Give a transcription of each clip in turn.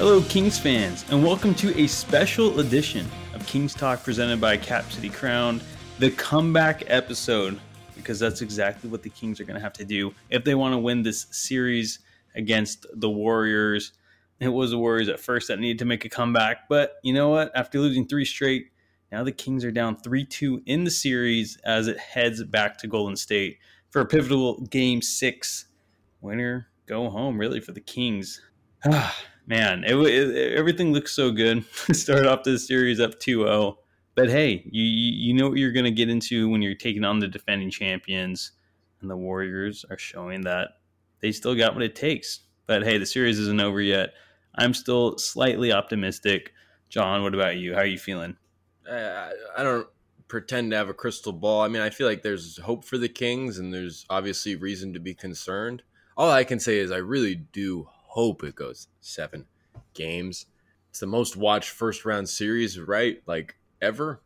Hello, Kings fans, and welcome to a special edition of Kings Talk presented by Cap City Crown, the comeback episode, because that's exactly what the Kings are going to have to do if they want to win this series against the Warriors. It was the Warriors at first that needed to make a comeback, but you know what? After losing three straight, now the Kings are down 3-2 in the series as it heads back to Golden State for a pivotal Game 6. Winner, go home, really, for the Kings. Man, everything looks so good. Start off this series up 2-0. But hey, you know what you're going to get into when you're taking on the defending champions. And the Warriors are showing that they still got what it takes. But hey, the series isn't over yet. I'm still slightly optimistic. John, what about you? How are you feeling? I don't pretend to have a crystal ball. I mean, I feel like there's hope for the Kings, and there's obviously reason to be concerned. All I can say is I really do hope it goes 7 games. It's the most watched first round series, right? Like ever?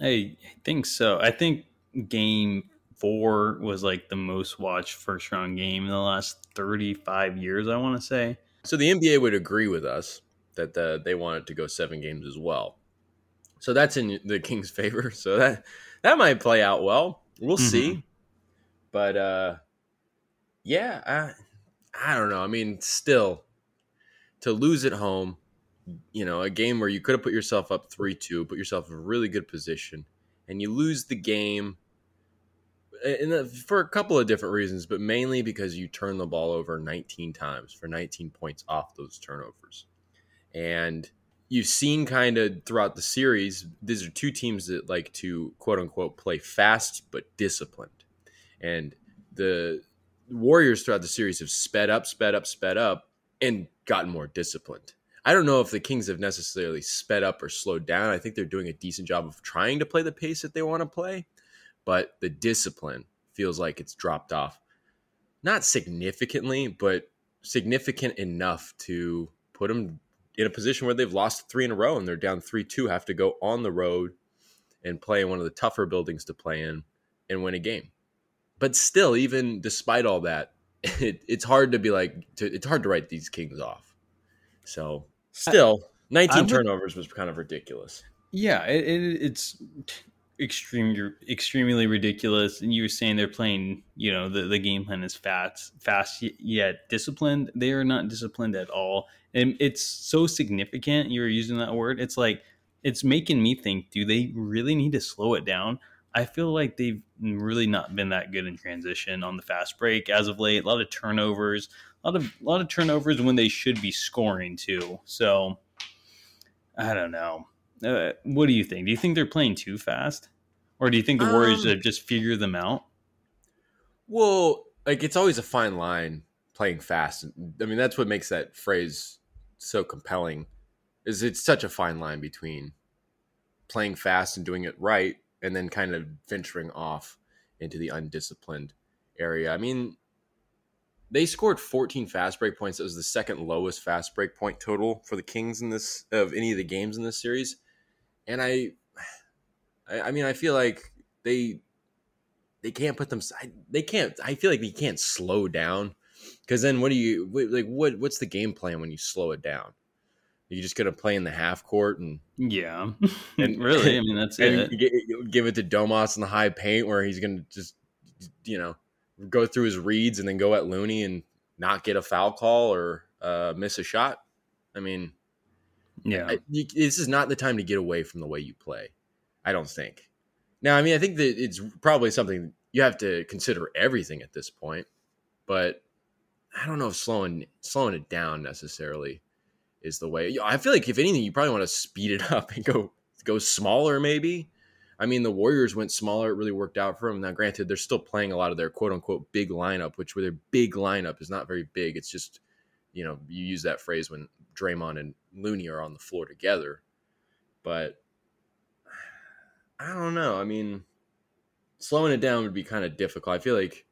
Hey, I think so. I think game 4 was like the most watched first round game in the last 35 years, I want to say. So the NBA would agree with us that they want it to go 7 games as well. So that's in the Kings' favor. So that might play out well. We'll see. But I don't know. I mean, still, to lose at home, you know, a game where you could have put yourself up 3-2, put yourself in a really good position, and you lose the game for a couple of different reasons, but mainly because you turn the ball over 19 times for 19 points off those turnovers. And you've seen kind of throughout the series, these are two teams that like to, quote-unquote, play fast but disciplined. And the Warriors throughout the series have sped up, and gotten more disciplined. I don't know if the Kings have necessarily sped up or slowed down. I think they're doing a decent job of trying to play the pace that they want to play, but the discipline feels like it's dropped off. Not significantly, but significant enough to put them in a position where they've lost 3 in a row and they're down 3-2, have to go on the road and play in one of the tougher buildings to play in and win a game. But still, even despite all that, it's hard to write these Kings off. So still, 19 turnovers was kind of ridiculous. Yeah, it's extremely ridiculous. And you were saying they're playing, you know, the game plan is fast yet disciplined. They are not disciplined at all. And it's so significant. You were using that word. It's like, it's making me think, do they really need to slow it down? I feel like they've really not been that good in transition on the fast break as of late. A lot of turnovers, a lot of turnovers when they should be scoring too. So I don't know. What do you think? Do you think they're playing too fast, or do you think the Warriors have just figured them out? Well, like, it's always a fine line playing fast. I mean, that's what makes that phrase so compelling. Is it's such a fine line between playing fast and doing it right, and then kind of venturing off into the undisciplined area. I mean, they scored 14 fast break points. That was the second lowest fast break point total for the Kings in this, of any of the games in this series. And I mean, I feel like they can't put them. They can't. I feel like they can't slow down, because then what's the game plan when you slow it down? You're just going to play in the half court and really, I mean, that's it. Give it to Domas in the high paint, where he's going to just, you know, go through his reads and then go at Looney and not get a foul call or miss a shot. I mean, yeah, this is not the time to get away from the way you play, I don't think. Now, I mean, I think that it's probably something you have to consider everything at this point, but I don't know if slowing it down necessarily is the way. I feel like if anything, you probably want to speed it up and go smaller maybe. I mean, the Warriors went smaller. It really worked out for them. Now, granted, they're still playing a lot of their quote-unquote big lineup, which their big lineup is not very big. It's just, you know, you use that phrase when Draymond and Looney are on the floor together. But I don't know. I mean, slowing it down would be kind of difficult. I feel like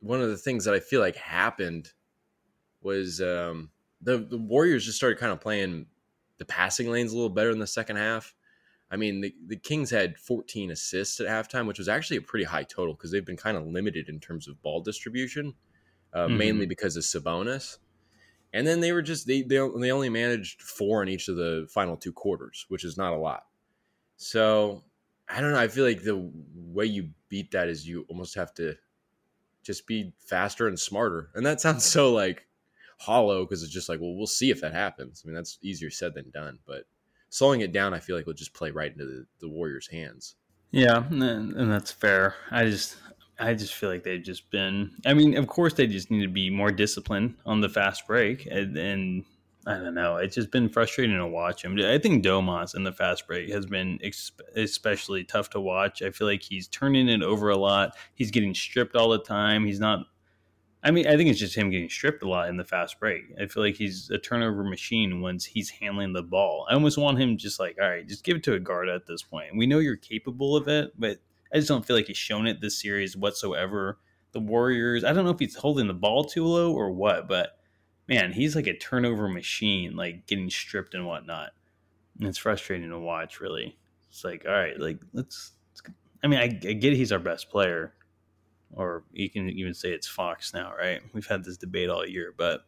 one of the things that I feel like happened was the Warriors just started kind of playing the passing lanes a little better in the second half. I mean, the Kings had 14 assists at halftime, which was actually a pretty high total because they've been kind of limited in terms of ball distribution, mainly because of Sabonis. And then they were just they only managed four in each of the final two quarters, which is not a lot. So I don't know. I feel like the way you beat that is you almost have to just be faster and smarter. And that sounds so like hollow because it's just like, well, we'll see if that happens. I mean, that's easier said than done. But slowing it down, I feel like will just play right into the Warriors' hands. Yeah, and that's fair. I just feel like they've just been – I mean, of course they just need to be more disciplined on the fast break. And I don't know. It's just been frustrating to watch him. I think Domas in the fast break has been especially tough to watch. I feel like he's turning it over a lot. He's getting stripped all the time. He's not – I mean, I think it's just him getting stripped a lot in the fast break. I feel like he's a turnover machine once he's handling the ball. I almost want him just like, all right, just give it to a guard at this point. We know you're capable of it, but – I just don't feel like he's shown it this series whatsoever. The Warriors, I don't know if he's holding the ball too low or what, but, man, he's like a turnover machine, like getting stripped and whatnot. And it's frustrating to watch, really. It's like, all right, like, let's I mean, I get he's our best player. Or you can even say it's Fox now, right? We've had this debate all year, but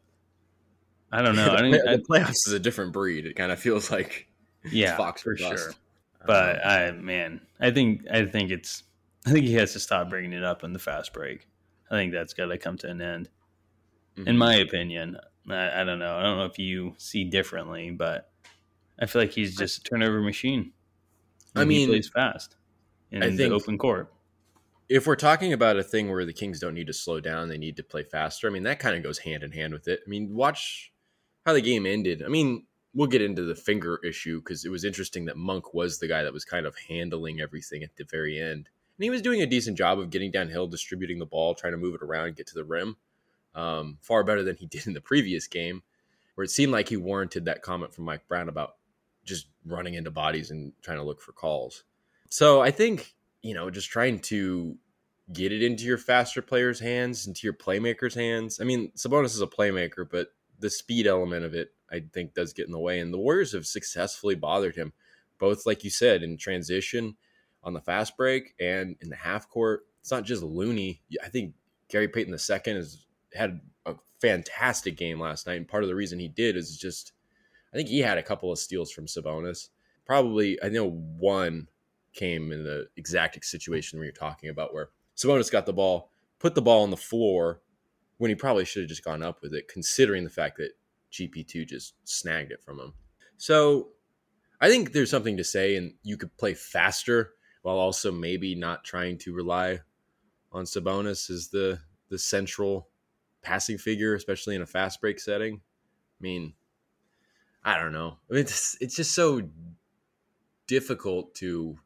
I don't know. The playoffs is a different breed. It kind of feels like it's Fox for sure. Bust. But I think he has to stop bringing it up in the fast break. I think that's got to come to an end, in my opinion. I don't know. I don't know if you see differently, but I feel like he's just a turnover machine. I mean, he plays fast in the open court. If we're talking about a thing where the Kings don't need to slow down, they need to play faster. I mean, that kind of goes hand in hand with it. I mean, watch how the game ended. I mean. We'll get into the finger issue because it was interesting that Monk was the guy that was kind of handling everything at the very end. And he was doing a decent job of getting downhill, distributing the ball, trying to move it around and get to the rim. Far better than he did in the previous game, where it seemed like he warranted that comment from Mike Brown about just running into bodies and trying to look for calls. So I think, just trying to get it into your faster players' hands, into your playmakers' hands. I mean, Sabonis is a playmaker, but the speed element of it, I think, does get in the way. And the Warriors have successfully bothered him, both, like you said, in transition on the fast break and in the half court. It's not just Looney. I think Gary Payton II had a fantastic game last night. And part of the reason he did is just, I think he had a couple of steals from Sabonis. Probably, I know one came in the exact situation where you're talking about, where Sabonis got the ball, put the ball on the floor when he probably should have just gone up with it, considering the fact that GP2 just snagged it from him. So I think there's something to say, and you could play faster while also maybe not trying to rely on Sabonis as the central passing figure, especially in a fast break setting. I mean, I don't know. I mean, it's just so difficult to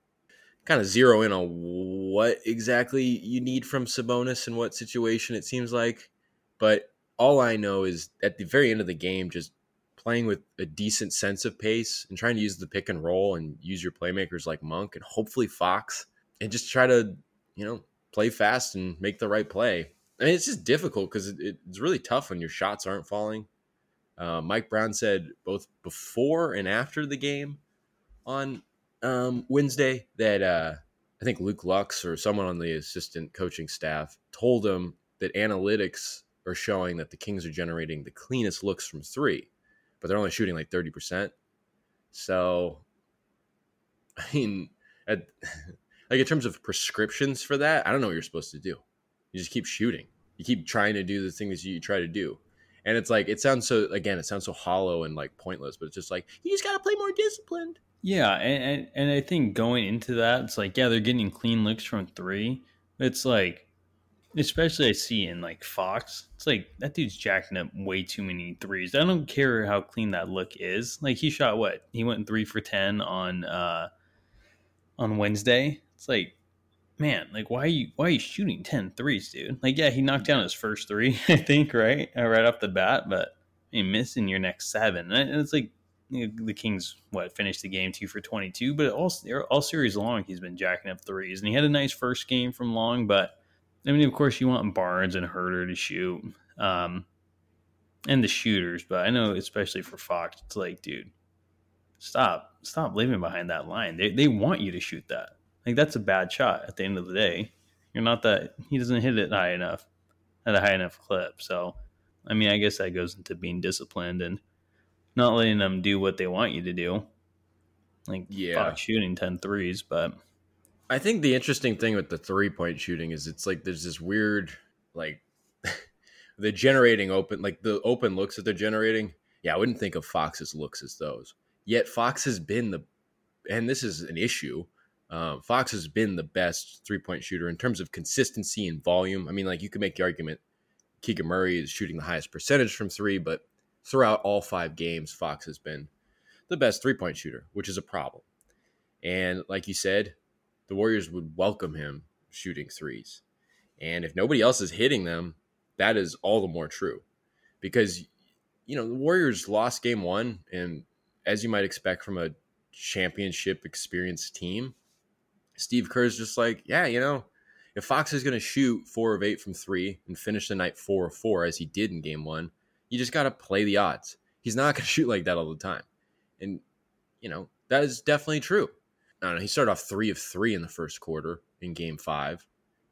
kind of zero in on what exactly you need from Sabonis and what situation it seems like. But all I know is at the very end of the game, just playing with a decent sense of pace and trying to use the pick and roll and use your playmakers like Monk and hopefully Fox, and just try to, play fast and make the right play. I mean, it's just difficult because it's really tough when your shots aren't falling. Mike Brown said both before and after the game on Wednesday that I think Luke Lux or someone on the assistant coaching staff told him that analytics are showing that the Kings are generating the cleanest looks from three, but they're only shooting like 30%. So, I mean, in terms of prescriptions for that, I don't know what you're supposed to do. You just keep shooting. You keep trying to do the thing that you try to do. And it's like, it sounds so hollow and like pointless, but it's just like, you just got to play more disciplined. Yeah. And I think going into that, it's like, yeah, they're getting clean looks from three. It's like, especially I see in like Fox, it's like that dude's jacking up way too many threes. I don't care how clean that look is. Like he shot he went 3 for 10 on Wednesday. It's like, man, like why are you shooting 10 threes, dude? Like, yeah, he knocked down his first three, I think, right off the bat, but you're missing your next seven. And it's like the Kings finished the game 2 for 22, but all series long he's been jacking up threes, and he had a nice first game from Long, but. I mean, of course, you want Barnes and Huerter to shoot and the shooters. But I know, especially for Fox, it's like, dude, stop leaving behind that line. They want you to shoot that. Like, that's a bad shot at the end of the day. He doesn't hit it high enough at a high enough clip. So I mean, I guess that goes into being disciplined and not letting them do what they want you to do. Like, Fox shooting 10 threes, but... I think the interesting thing with the three-point shooting is it's like there's this weird, like, they're generating open, like the open looks that they're generating. Yeah, I wouldn't think of Fox's looks as those. Yet Fox has been the, and this is an issue, Fox has been the best three-point shooter in terms of consistency and volume. I mean, like, you can make the argument Keegan Murray is shooting the highest percentage from three, but throughout all five games, Fox has been the best three-point shooter, which is a problem. And like you said, the Warriors would welcome him shooting threes. And if nobody else is hitting them, that is all the more true. Because, you know, the Warriors lost game one, and as you might expect from a championship experienced team, Steve Kerr is just like, yeah, you know, if Fox is going to shoot 4 of 8 from three and finish the night 4 of 4 as he did in game one, you just got to play the odds. He's not going to shoot like that all the time. And, you know, that is definitely true. I don't know. He started off 3 of 3 in the first quarter in game five.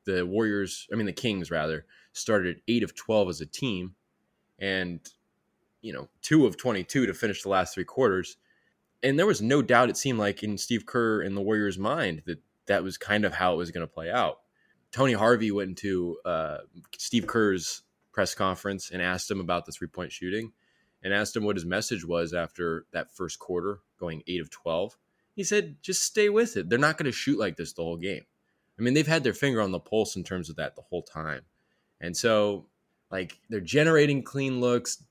The Warriors, I mean, the Kings rather, started 8 of 12 as a team and, you know, 2 of 22 to finish the last three quarters. And there was no doubt, it seemed like, in Steve Kerr and the Warriors' mind that that was kind of how it was going to play out. Tony Harvey went into Steve Kerr's press conference and asked him about the three-point shooting and asked him what his message was after that first quarter, going 8 of 12. He said, just stay with it. They're not going to shoot like this the whole game. I mean, they've had their finger on the pulse in terms of that the whole time. And so, like, they're generating clean looks.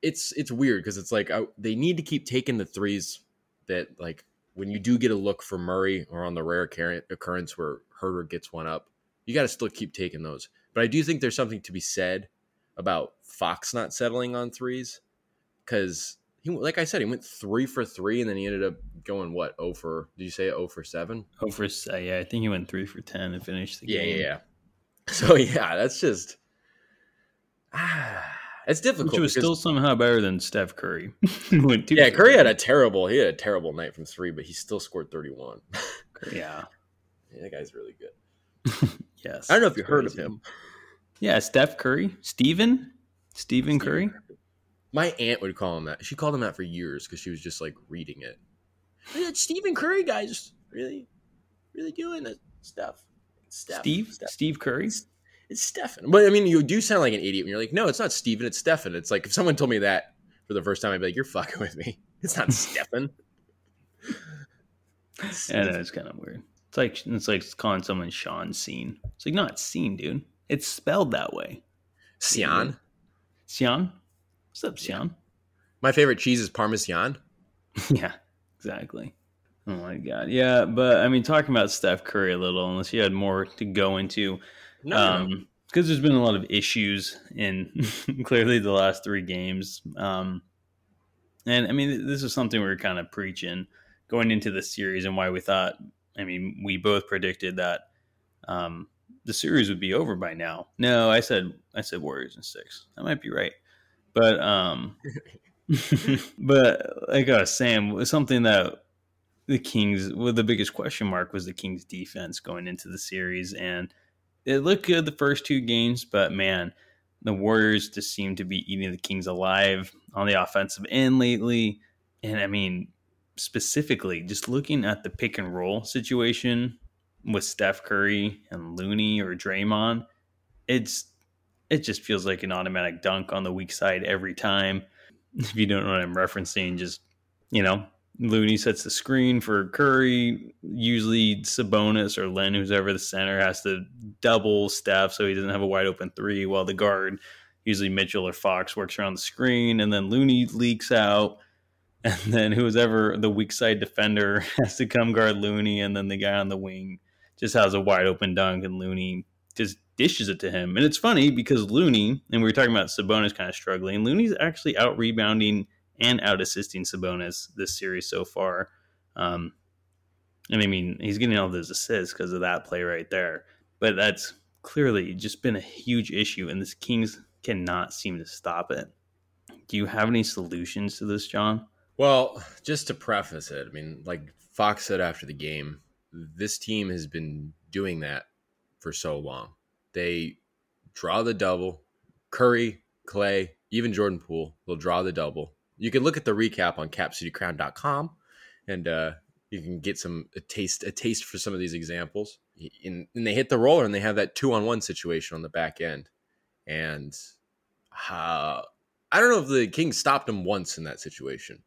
It's weird because it's like they need to keep taking the threes that, like, when you do get a look for Murray or on the rare occurrence where Huerter gets one up, you got to still keep taking those. But I do think there's something to be said about Fox not settling on threes because, like I said, he went 3 for 3 and then he ended up going, what, 0 for, did you say 0 for 7? 0 for, yeah, I think he went 3 for 10 and finished the game. Yeah. So, yeah, that's just, it's difficult. Which was still somehow better than Steph Curry. Curry had a terrible night from three, but he still scored 31. Yeah, that guy's really good. Yes. I don't know if you heard of him. Yeah, Steph Curry. Stephen Curry. My aunt would call him that. She called him that for years because she was just like reading it. That Stephen Curry guy just really doing that stuff. Steve Curry? It's Stephen. But I mean, you do sound like an idiot when you're like, no, it's not Stephen, it's Stephen. It's like if someone told me that for the first time, I'd be like, you're fucking with me. It's not Stephen. Yeah, that's kind of weird. It's like calling someone Sean Sean. It's like, no, it's Sean, dude. It's spelled that way. Sean? What's up, Sean? Yeah. My favorite cheese is Parmesan. Yeah, exactly. Oh, my God. Yeah, but, I mean, talking about Steph Curry a little, unless you had more to go into. No. Because there's been a lot of issues in clearly the last three games. And, I mean, this is something we were kind of preaching going into the series and why we thought, I mean, we both predicted that the series would be over by now. No, I said Warriors in 6. That might be right. But but like I was saying, something that the Kings, well, the biggest question mark was the Kings defense going into the series. And it looked good the first two games, but man, the Warriors just seem to be eating the Kings alive on the offensive end lately. And I mean, specifically, just looking at the pick and roll situation with Steph Curry and Looney or Draymond, It just feels like an automatic dunk on the weak side every time. If you don't know what I'm referencing, just, you know, Looney sets the screen for Curry. Usually Sabonis or Len, who's ever the center, has to double Steph so he doesn't have a wide open three, while the guard, usually Mitchell or Fox, works around the screen. And then Looney leaks out. And then whoever the weak side defender has to come guard Looney. And then the guy on the wing just has a wide open dunk and Looney just dishes it to him. And it's funny because Looney, and we were talking about Sabonis kind of struggling, Looney's actually out-rebounding and out-assisting Sabonis this series so far. And I mean, he's getting all those assists because of that play right there. But that's clearly just been a huge issue, and this Kings cannot seem to stop it. Do you have any solutions to this, John? Well, just to preface it, I mean, like Fox said after the game, this team has been doing that for so long. They draw the double. Curry Klay, even Jordan Poole, they'll draw the double. You can look at the recap on CapCityCrown.com, and you can get some a taste for some of these examples. And they hit the roller, and they have that 2-on-1 situation on the back end. And I don't know if the Kings stopped him once in that situation.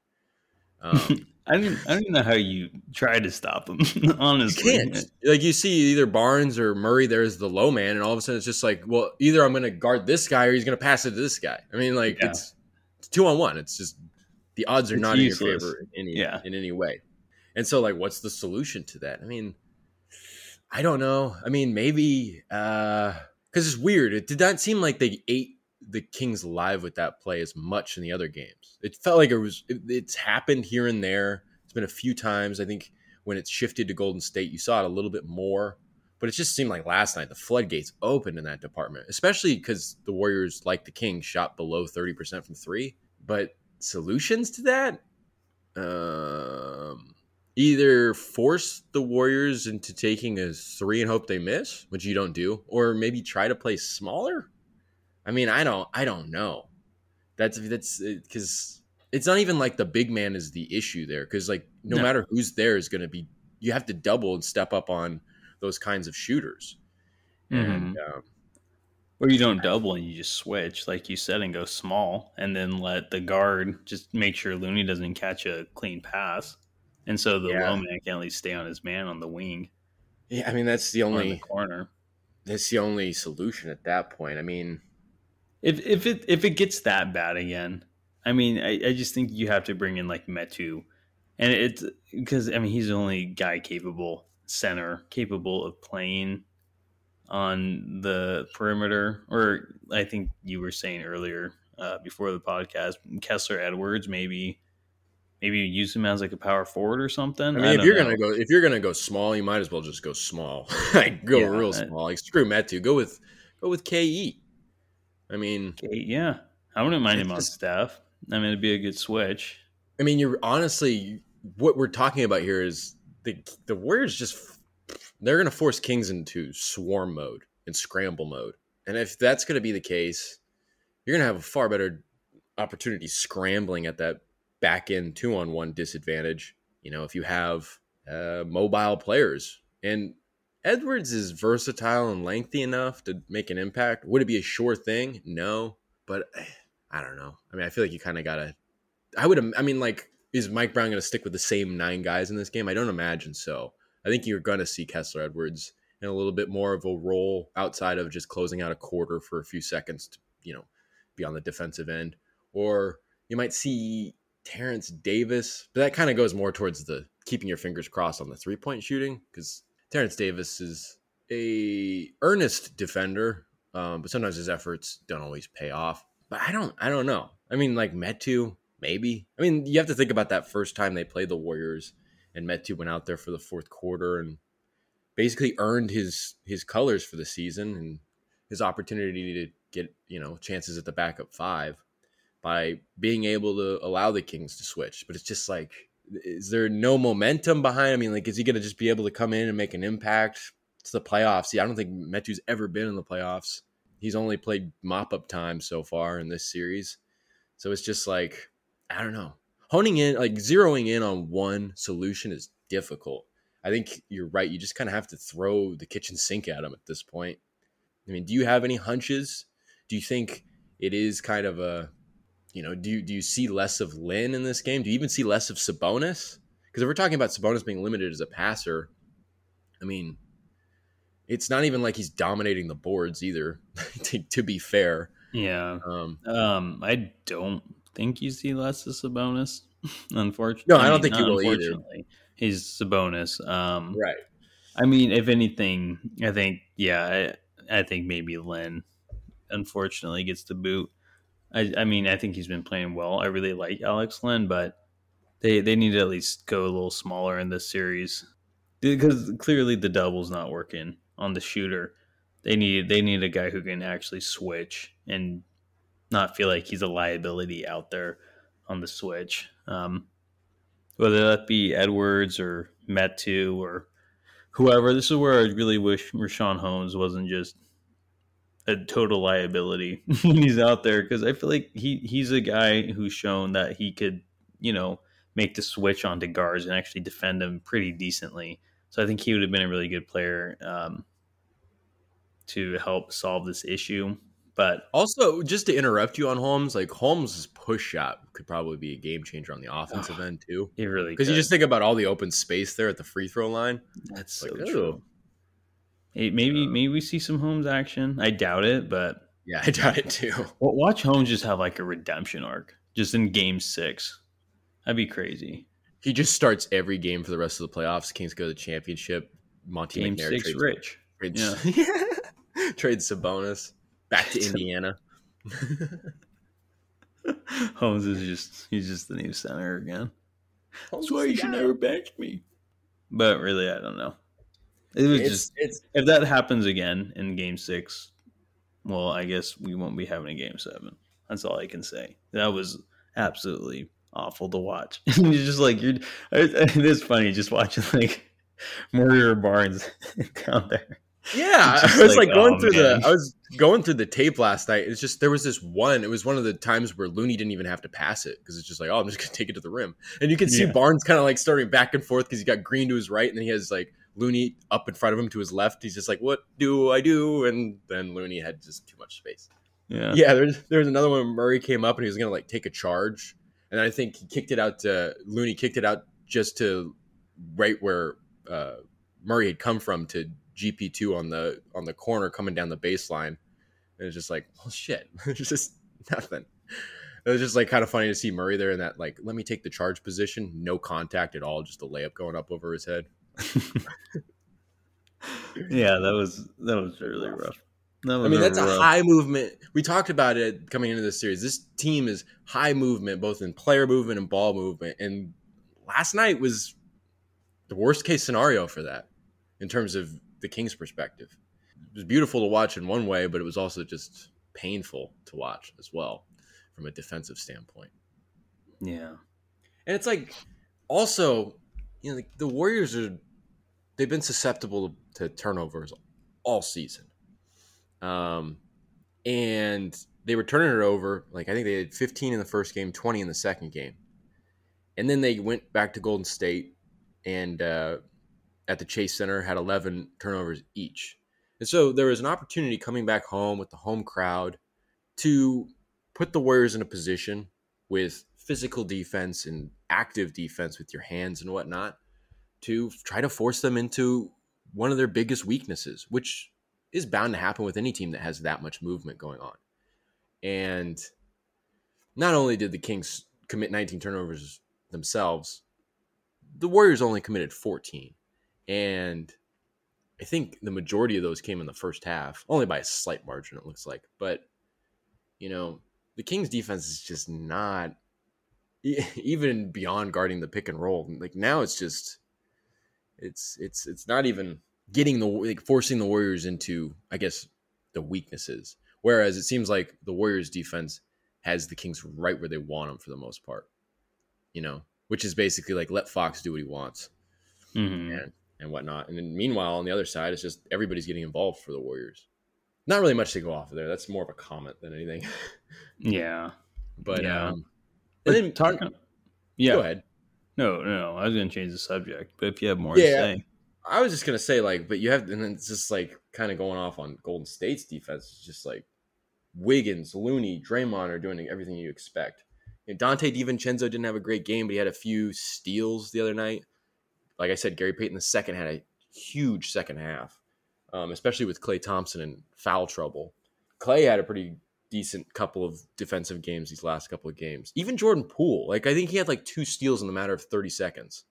I don't even know how you try to stop him, honestly. You can't. Like, you see either Barnes or Murray there as the low man, and all of a sudden it's just like, well, either I'm going to guard this guy or he's going to pass it to this guy. I mean, like, yeah. It's 2-on-1. It's just the odds are it's not useless. In your favor in any way. And so, like, what's the solution to that? I mean, I don't know. I mean, maybe because it's weird. It did not seem like they ate the Kings live with that play as much in the other games. It felt like it's happened here and there. It's been a few times. I think when it's shifted to Golden State, you saw it a little bit more, but it just seemed like last night the floodgates opened in that department, especially because the Warriors, like the Kings, shot below 30% from three. But solutions to that, either force the Warriors into taking a three and hope they miss, which you don't do, or maybe try to play smaller. I mean, I don't know. That's because it's not even like the big man is the issue there. Because like no matter who's there is going to be, you have to double and step up on those kinds of shooters. Mm-hmm. And, or you don't double and you just switch, like you said, and go small, and then let the guard just make sure Looney doesn't catch a clean pass, and so the low man can at least stay on his man on the wing. Yeah, I mean that's the only corner. That's the only solution at that point. I mean. If it gets that bad again, I mean, I just think you have to bring in like Metu, and it's because I mean he's the only guy capable of playing on the perimeter. Or I think you were saying earlier before the podcast, Kessler Edwards maybe use him as like a power forward or something. I mean, if you're gonna go small, you might as well just go small, like real small. Like screw Metu, go with KE. I mean, yeah, I wouldn't mind him on staff. I mean, it'd be a good switch. I mean, you're honestly, what we're talking about here is the Warriors just, they're going to force Kings into swarm mode and scramble mode. And if that's going to be the case, you're going to have a far better opportunity scrambling at that back end 2-on-1 disadvantage. You know, if you have mobile players, and Edwards is versatile and lengthy enough to make an impact. Would it be a sure thing? No, but I don't know. I mean, I feel like you kind of got to – is Mike Brown going to stick with the same 9 guys in this game? I don't imagine so. I think you're going to see Kessler Edwards in a little bit more of a role outside of just closing out a quarter for a few seconds to, you know, be on the defensive end. Or you might see Terrence Davis, but that kind of goes more towards the keeping your fingers crossed on the three-point shooting because – Terrence Davis is a earnest defender, but sometimes his efforts don't always pay off. But I don't know. I mean, like Metu, maybe. I mean, you have to think about that first time they played the Warriors, and Metu went out there for the fourth quarter and basically earned his colors for the season and his opportunity to get, you know, chances at the backup five by being able to allow the Kings to switch. But it's just like, is there no momentum behind him? I mean, like, is he going to just be able to come in and make an impact? It's the playoffs. See, I don't think Metu's ever been in the playoffs. He's only played mop-up time so far in this series. So it's just like, I don't know. Honing in, like zeroing in on one solution is difficult. I think you're right. You just kind of have to throw the kitchen sink at him at this point. I mean, do you have any hunches? Do you think it is kind of a... You know, do you see less of Len in this game? Do you even see less of Sabonis? Because if we're talking about Sabonis being limited as a passer, I mean, it's not even like he's dominating the boards either, to be fair. Yeah. I don't think you see less of Sabonis, unfortunately. No, I don't think you will either. He's Sabonis. Right. I mean, if anything, I think, I think maybe Len, unfortunately, gets the boot. I mean, I think he's been playing well. I really like Alex Len, but they need to at least go a little smaller in this series because clearly the double's not working on the shooter. They need a guy who can actually switch and not feel like he's a liability out there on the switch. Whether that be Edwards or Metu or whoever, this is where I really wish Rashawn Holmes wasn't just a total liability when he's out there, because I feel like he's a guy who's shown that he could, you know, make the switch onto guards and actually defend them pretty decently. So I think he would have been a really good player to help solve this issue. But also, just to interrupt you on Holmes, like Holmes' push shot could probably be a game changer on the offensive end too. He really could. Because you just think about all the open space there at the free throw line. That's like, so true. Hey, maybe we see some Holmes action. I doubt it, but yeah, I doubt it too. Well, watch Holmes just have like a redemption arc just in game 6. That'd be crazy. He just starts every game for the rest of the playoffs. Kings go to the championship. Monty game McNair 6, trades Rich. Yeah. Trades Sabonis. Back to Indiana. Holmes is he's just the new center again. That's why you should never bench me. But really, I don't know. If that happens again in game 6, well, I guess we won't be having a game 7. That's all I can say. That was absolutely awful to watch. It's just like it is funny just watching like Murray or Barnes down there. Yeah, I was like going through the tape last night. It's just there was this one. It was one of the times where Looney didn't even have to pass it because it's just like, oh, I'm just gonna take it to the rim, and you can see Barnes kind of like starting back and forth because he got Green to his right, and then he has like Looney up in front of him to his left. He's just like, what do I do? And then Looney had just too much space. Yeah. There's another one where Murray came up and he was gonna like take a charge, and I think he kicked it out to Looney. Kicked it out just to right where Murray had come from to GP2 on the corner coming down the baseline, and it's just like, well, shit, there's just nothing. It was just like kind of funny to see Murray there in that like, let me take the charge position, no contact at all, just a layup going up over his head. Yeah, that was really rough. That's a high movement. We talked about it coming into this series. This team is high movement, both in player movement and ball movement, and last night was the worst case scenario for that in terms of the Kings' perspective. It was beautiful to watch in one way, but it was also just painful to watch as well from a defensive standpoint. Yeah. And it's like also, you know, the Warriors they've been susceptible to turnovers all season. And they were turning it over. Like I think they had 15 in the first game, 20 in the second game. And then they went back to Golden State and, at the Chase Center, had 11 turnovers each. And so there was an opportunity coming back home with the home crowd to put the Warriors in a position with physical defense and active defense with your hands and whatnot to try to force them into one of their biggest weaknesses, which is bound to happen with any team that has that much movement going on. And not only did the Kings commit 19 turnovers themselves, the Warriors only committed 14. And I think the majority of those came in the first half, only by a slight margin, it looks like. But, you know, the Kings defense is just not even beyond guarding the pick and roll. Like now it's just, it's not even getting forcing the Warriors into, I guess, the weaknesses. Whereas it seems like the Warriors defense has the Kings right where they want them for the most part, you know, which is basically like, let Fox do what he wants. Mm-hmm. And whatnot. And then meanwhile, on the other side, it's just everybody's getting involved for the Warriors. Not really much to go off of there. That's more of a comment than anything. Yeah. But, yeah. Go ahead. No, I was going to change the subject, but if you have more to say. I was just going to say, like, but you have, and then it's just like kind of going off on Golden State's defense. It's just like Wiggins, Looney, Draymond are doing everything you expect. You know, Dante DiVincenzo didn't have a great game, but he had a few steals the other night. Like I said, Gary Payton II had a huge second half, especially with Klay Thompson in foul trouble. Klay had a pretty decent couple of defensive games these last couple of games. Even Jordan Poole, like I think he had like 2 steals in the matter of 30 seconds.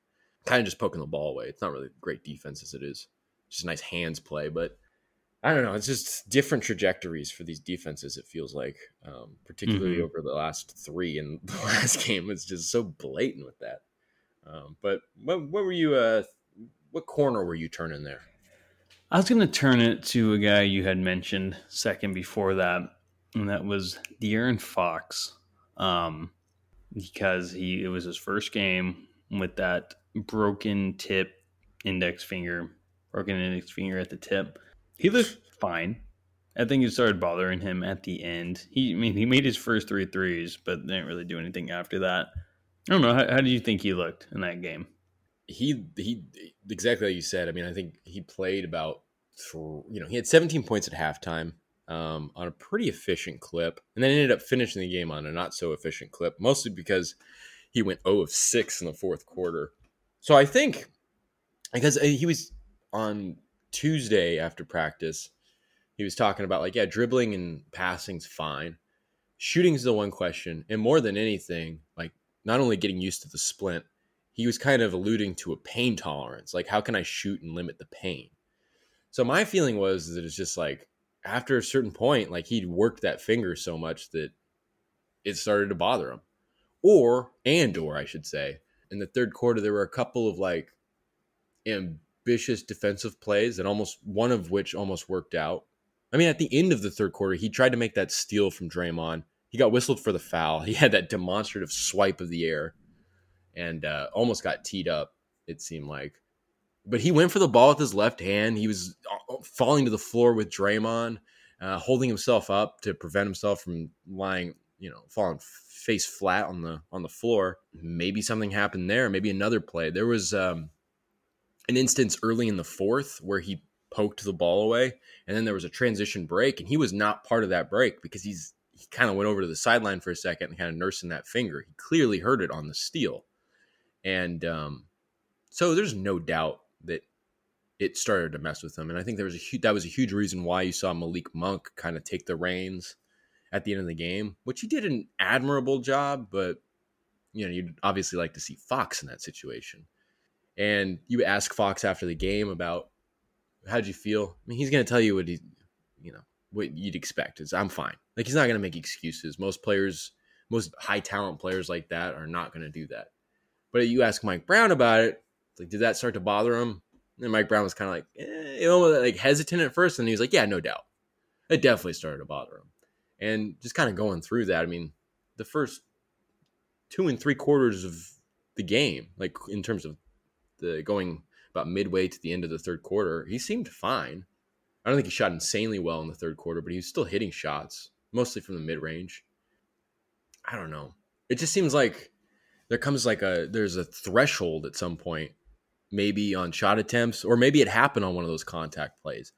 Kind of just poking the ball away. It's not really great defense as it is. Just a nice hands play, but I don't know. It's just different trajectories for these defenses, it feels like, particularly over the last 3 and the last game was just so blatant with that. But what were you? What corner were you turning there? I was going to turn it to a guy you had mentioned second before that, and that was De'Aaron Fox, because it was his first game with that broken index finger at the tip. He looked fine. I think it started bothering him at the end. He made his first three threes, but didn't really do anything after that. I don't know. How do you think he looked in that game? He exactly like you said. I mean, I think he played about, he had 17 points at halftime on a pretty efficient clip, and then ended up finishing the game on a not so efficient clip, mostly because he went 0 of 6 in the fourth quarter. So I think because he was on Tuesday after practice, he was talking about dribbling and passing's fine. Shooting's the one question. And more than anything, not only getting used to the splint, he was kind of alluding to a pain tolerance. How can I shoot and limit the pain? So my feeling was that it's just after a certain point, he'd worked that finger so much that it started to bother him. Or I should say, in the third quarter, there were a couple of ambitious defensive plays, and one of which almost worked out. I mean, at the end of the third quarter, he tried to make that steal from Draymond. He got whistled for the foul. He had that demonstrative swipe of the air and almost got teed up, it seemed like. But he went for the ball with his left hand. He was falling to the floor with Draymond, holding himself up to prevent himself from lying, falling face flat on the floor. Maybe something happened there. Maybe another play. There was an instance early in the fourth where he poked the ball away, and then there was a transition break, and he was not part of that break because he kind of went over to the sideline for a second and kind of nursing that finger. He clearly hurt it on the steal. And so there's no doubt that it started to mess with him. And I think that was a huge reason why you saw Malik Monk kind of take the reins at the end of the game, which he did an admirable job, but you'd obviously like to see Fox in that situation. And you ask Fox after the game about, how'd you feel? I mean, he's going to tell you what you'd expect is I'm fine. He's not going to make excuses. Most high talent players like that are not going to do that. But you ask Mike Brown about it. Did that start to bother him? And Mike Brown was kind of hesitant at first. And he was like, yeah, no doubt. It definitely started to bother him. And just kind of going through that. I mean, the first 2 3/4 of the game, in terms of the going about midway to the end of the third quarter, he seemed fine. I don't think he shot insanely well in the third quarter, but he was still hitting shots, mostly from the mid-range. I don't know. It just seems like there comes there's a threshold at some point, maybe on shot attempts, or maybe it happened on one of those contact plays.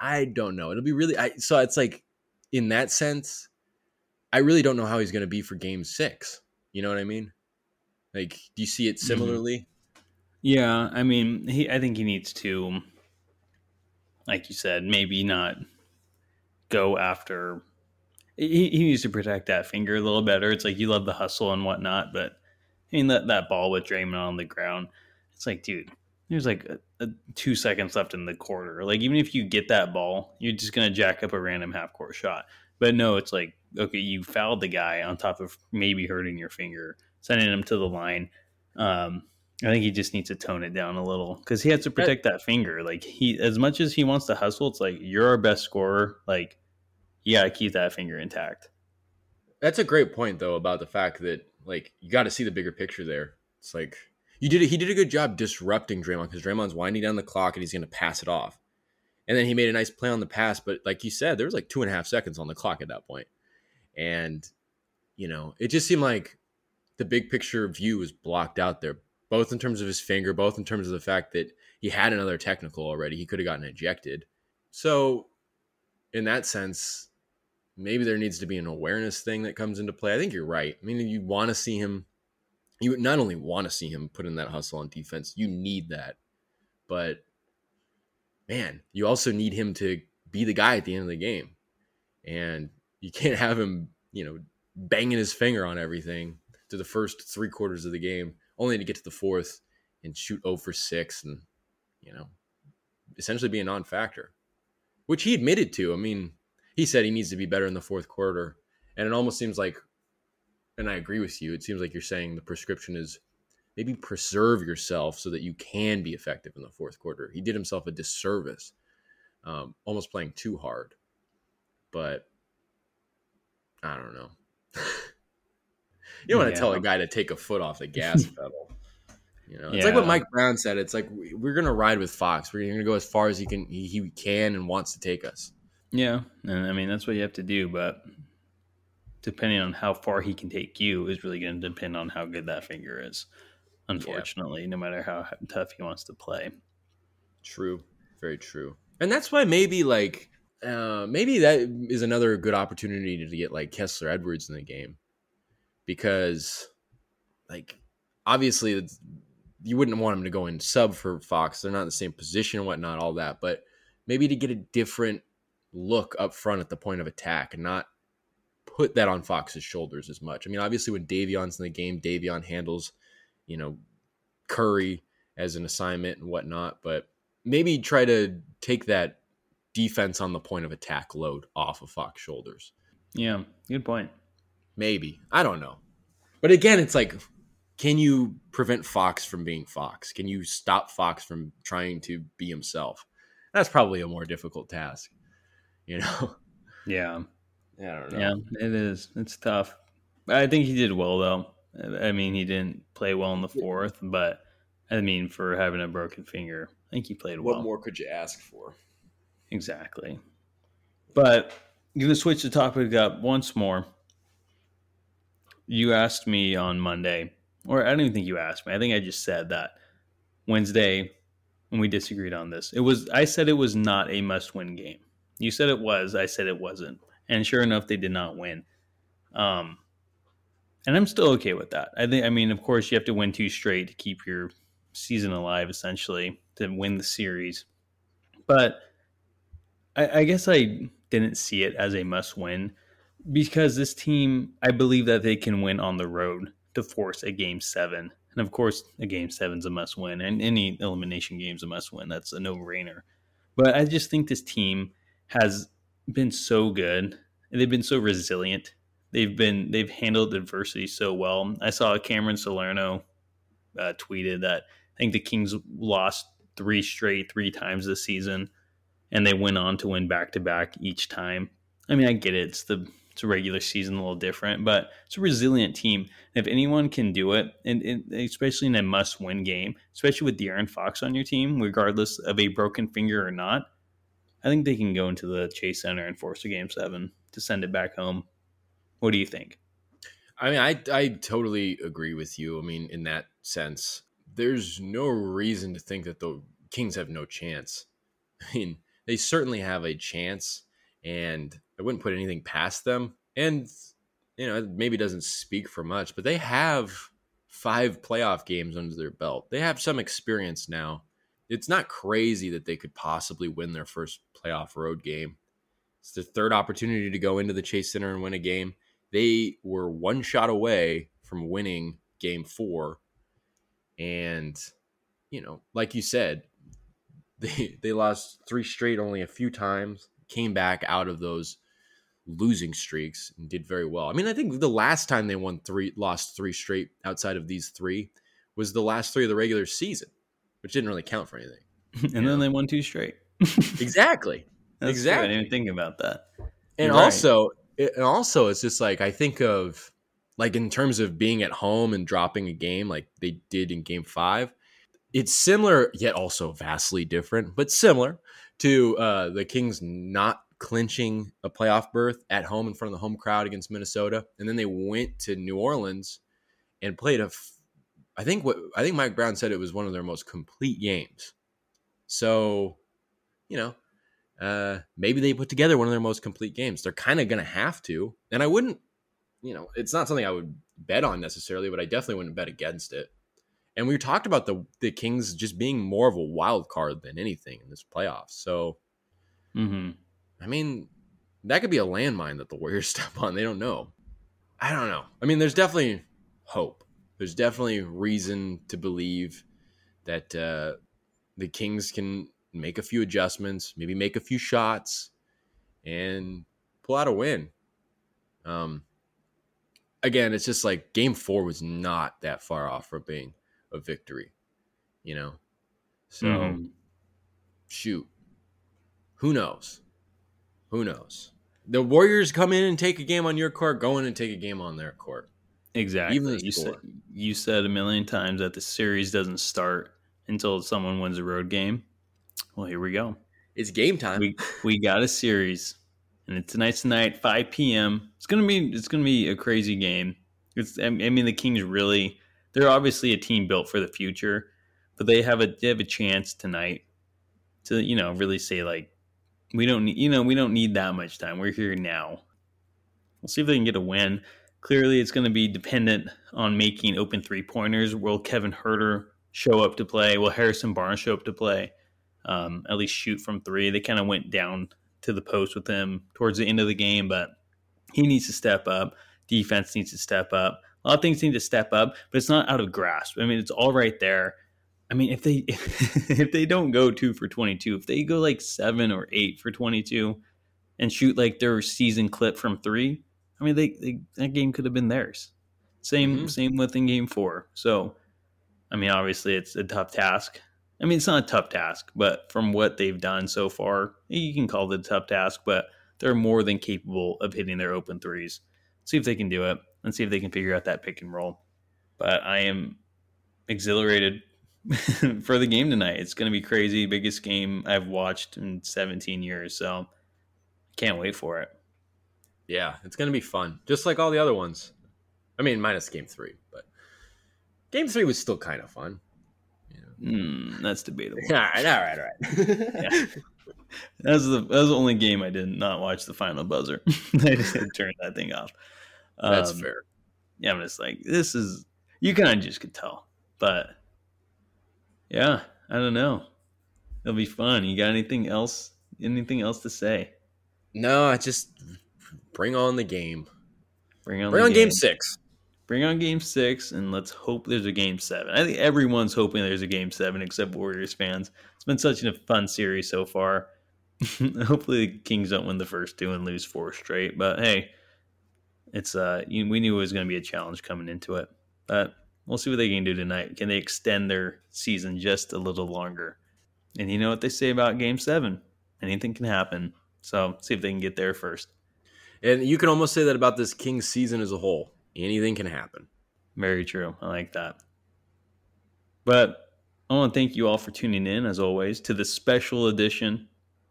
I don't know. It'll be really... So it's in that sense, I really don't know how he's going to be for game 6. You know what I mean? Do you see it similarly? Mm-hmm. Yeah, I mean, I think he needs to, like you said, maybe not go after. He needs to protect that finger a little better. It's you love the hustle and whatnot, but I mean that ball with Draymond on the ground. It's dude, there's 2 seconds left in the quarter. Even if you get that ball, you're just gonna jack up a random half court shot. But no, it's okay, you fouled the guy on top of maybe hurting your finger, sending him to the line. I think he just needs to tone it down a little because he has to protect that finger. He, as much as he wants to hustle, it's you're our best scorer. Keep that finger intact. That's a great point, though, about the fact that you got to see the bigger picture there. It's he did a good job disrupting Draymond because Draymond's winding down the clock and he's going to pass it off. And then he made a nice play on the pass, but like you said, there was 2.5 seconds on the clock at that point. And, it just seemed like the big picture view was blocked out there. Both in terms of his finger, both in terms of the fact that he had another technical already. He could have gotten ejected. So in that sense, maybe there needs to be an awareness thing that comes into play. I think you're right. I mean, you want to see him. You not only want to see him put in that hustle on defense, you need that. But, man, you also need him to be the guy at the end of the game. And you can't have him, banging his finger on everything to the first 3/4 of the game, only to get to the fourth and shoot 0 for 6 and, essentially be a non-factor, which he admitted to. I mean, he said he needs to be better in the fourth quarter. And it almost seems and I agree with you, it seems you're saying the prescription is maybe preserve yourself so that you can be effective in the fourth quarter. He did himself a disservice, almost playing too hard. But I don't know. You don't want to tell a guy to take a foot off the gas pedal. It's what Mike Brown said. It's we're going to ride with Fox. We're going to go as far as he can and wants to take us. Yeah, and I mean, that's what you have to do, but depending on how far he can take you is really going to depend on how good that finger is, unfortunately, no matter how tough he wants to play. True. Very true. And that's why maybe like maybe that is another good opportunity to get like Kessler Edwards in the game, because like obviously you wouldn't want him to go in sub for Fox. They're not in the same position and whatnot, all that, but maybe to get a different look up front at the point of attack and not put that on Fox's shoulders as much. I mean, obviously when Davion's in the game, Davion handles, you know, Curry as an assignment and whatnot, but maybe try to take that defense on the point of attack load off of Fox's shoulders. Yeah, good point. Maybe. I don't know. But again, it's like, can you prevent Fox from being Fox? Can you stop Fox from trying to be himself? That's probably a more difficult task, you know? Yeah. I don't know. Yeah, it is. It's tough. I think he did well, though. I mean, he didn't play well in the fourth, but I mean, for having a broken finger, I think he played well. What more could you ask for? Exactly. But I'm going to switch the topic up once more. You asked me on Monday, or I don't even think you asked me. I think I just said that Wednesday when we disagreed on this. I said it was not a must-win game. You said it was. I said it wasn't. And sure enough, they did not win. And I'm still okay with that. I mean, of course, you have to win two straight to keep your season alive, essentially, to win the series. But I guess I didn't see it as a must win because this team, I believe that they can win on the road to force a Game 7. And of course, a Game 7's a must win, and any elimination game's a must win. That's a no-brainer. But I just think this team has been so good, and they've been so resilient. They've handled adversity so well. I saw Cameron Salerno tweeted that I think the Kings lost three times this season, and they went on to win back-to-back each time. I mean, I get it. It's a regular season, a little different, but it's a resilient team. And if anyone can do it, and especially in a must-win game, especially with De'Aaron Fox on your team, regardless of a broken finger or not, I think they can go into the Chase Center and force a Game 7 to send it back home. What do you think? I mean, I totally agree with you. I mean, in that sense, there's no reason to think that the Kings have no chance. I mean, they certainly have a chance, and I wouldn't put anything past them. And, you know, it maybe doesn't speak for much, but they have 5 playoff games under their belt. They have some experience now. It's not crazy that they could possibly win their first playoff road game. It's their third opportunity to go into the Chase Center and win a game. They were one shot away from winning Game 4. And, you know, like you said, they lost 3 straight only a few times, came back out of those losing streaks and did very well. I mean, I think the last time they lost 3 straight outside of these 3 was the last 3 of the regular season, which didn't really count for anything. And then they won 2 straight. Exactly. That's exactly. True. I didn't even think about that. And right. also, it's just like, I think of like in terms of being at home and dropping a game like they did in Game 5, it's similar yet also vastly different, but similar to the Kings not clinching a playoff berth at home in front of the home crowd against Minnesota. And then they went to New Orleans and played I think Mike Brown said it was one of their most complete games. So, you know, maybe they put together one of their most complete games. They're kind of going to have to. And I wouldn't, you know, it's not something I would bet on necessarily, but I definitely wouldn't bet against it. And we talked about the Kings just being more of a wild card than anything in this playoff. So, I mean, that could be a landmine that the Warriors step on. They don't know. I don't know. I mean, there's definitely hope. There's definitely reason to believe that the Kings can make a few adjustments, maybe make a few shots, and pull out a win. Again, it's just like Game 4 was not that far off from being a victory, you know? So, shoot. Who knows? The Warriors come in and take a game on your court, go in and take a game on their court. Exactly. You said a million times that the series doesn't start until someone wins a road game. Well, here we go. It's game time. We got a series. and tonight's tonight, 5 p.m. It's gonna be a crazy game. I mean, the Kings really—they're obviously a team built for the future, but they have a chance tonight to really say like, we don't need that much time. We're here now. We'll see if they can get a win. Clearly, it's going to be dependent on making open three-pointers. Will Kevin Huerter show up to play? Will Harrison Barnes show up to play? At least shoot from three. They kind of went down to the post with him towards the end of the game, but he needs to step up. Defense needs to step up. A lot of things need to step up, but it's not out of grasp. I mean, it's all right there. I mean, if they don't go 2 for 22, if they go like 7 or 8 for 22 and shoot like their season clip from three, I mean, that game could have been theirs. Same with in Game 4. So, I mean, obviously it's a tough task. I mean, it's not a tough task, but from what they've done so far, you can call it a tough task, but they're more than capable of hitting their open threes. See if they can do it and see if they can figure out that pick and roll. But I am exhilarated for the game tonight. It's going to be crazy. Biggest game I've watched in 17 years. So can't wait for it. Yeah, it's going to be fun. Just like all the other ones. I mean, minus Game 3, but Game 3 was still kind of fun. Yeah. That's debatable. All right. Yeah. That was the only game I did not watch the final buzzer. I just turned that thing off. That's fair. Yeah, I'm just like, this is, you kind of just could tell. But yeah, I don't know. It'll be fun. You got anything else? Anything else to say? No, I just bring on the game. Bring on Game 6. Bring on Game 6, and let's hope there's a Game 7. I think everyone's hoping there's a Game 7 except Warriors fans. It's been such a fun series so far. Hopefully the Kings don't win the first two and lose 4 straight. But hey, it's we knew it was going to be a challenge coming into it. But we'll see what they can do tonight. Can they extend their season just a little longer? And you know what they say about Game 7? Anything can happen. So see if they can get there first. And you can almost say that about this Kings season as a whole. Anything can happen. Very true. I like that. But I want to thank you all for tuning in, as always, to the special edition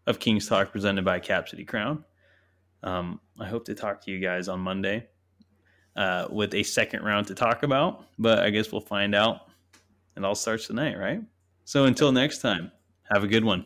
of Kings Talk presented by Cap City Crown. I hope to talk to you guys on Monday with a second round to talk about, but I guess we'll find out. It all starts tonight, right? So until next time, have a good one.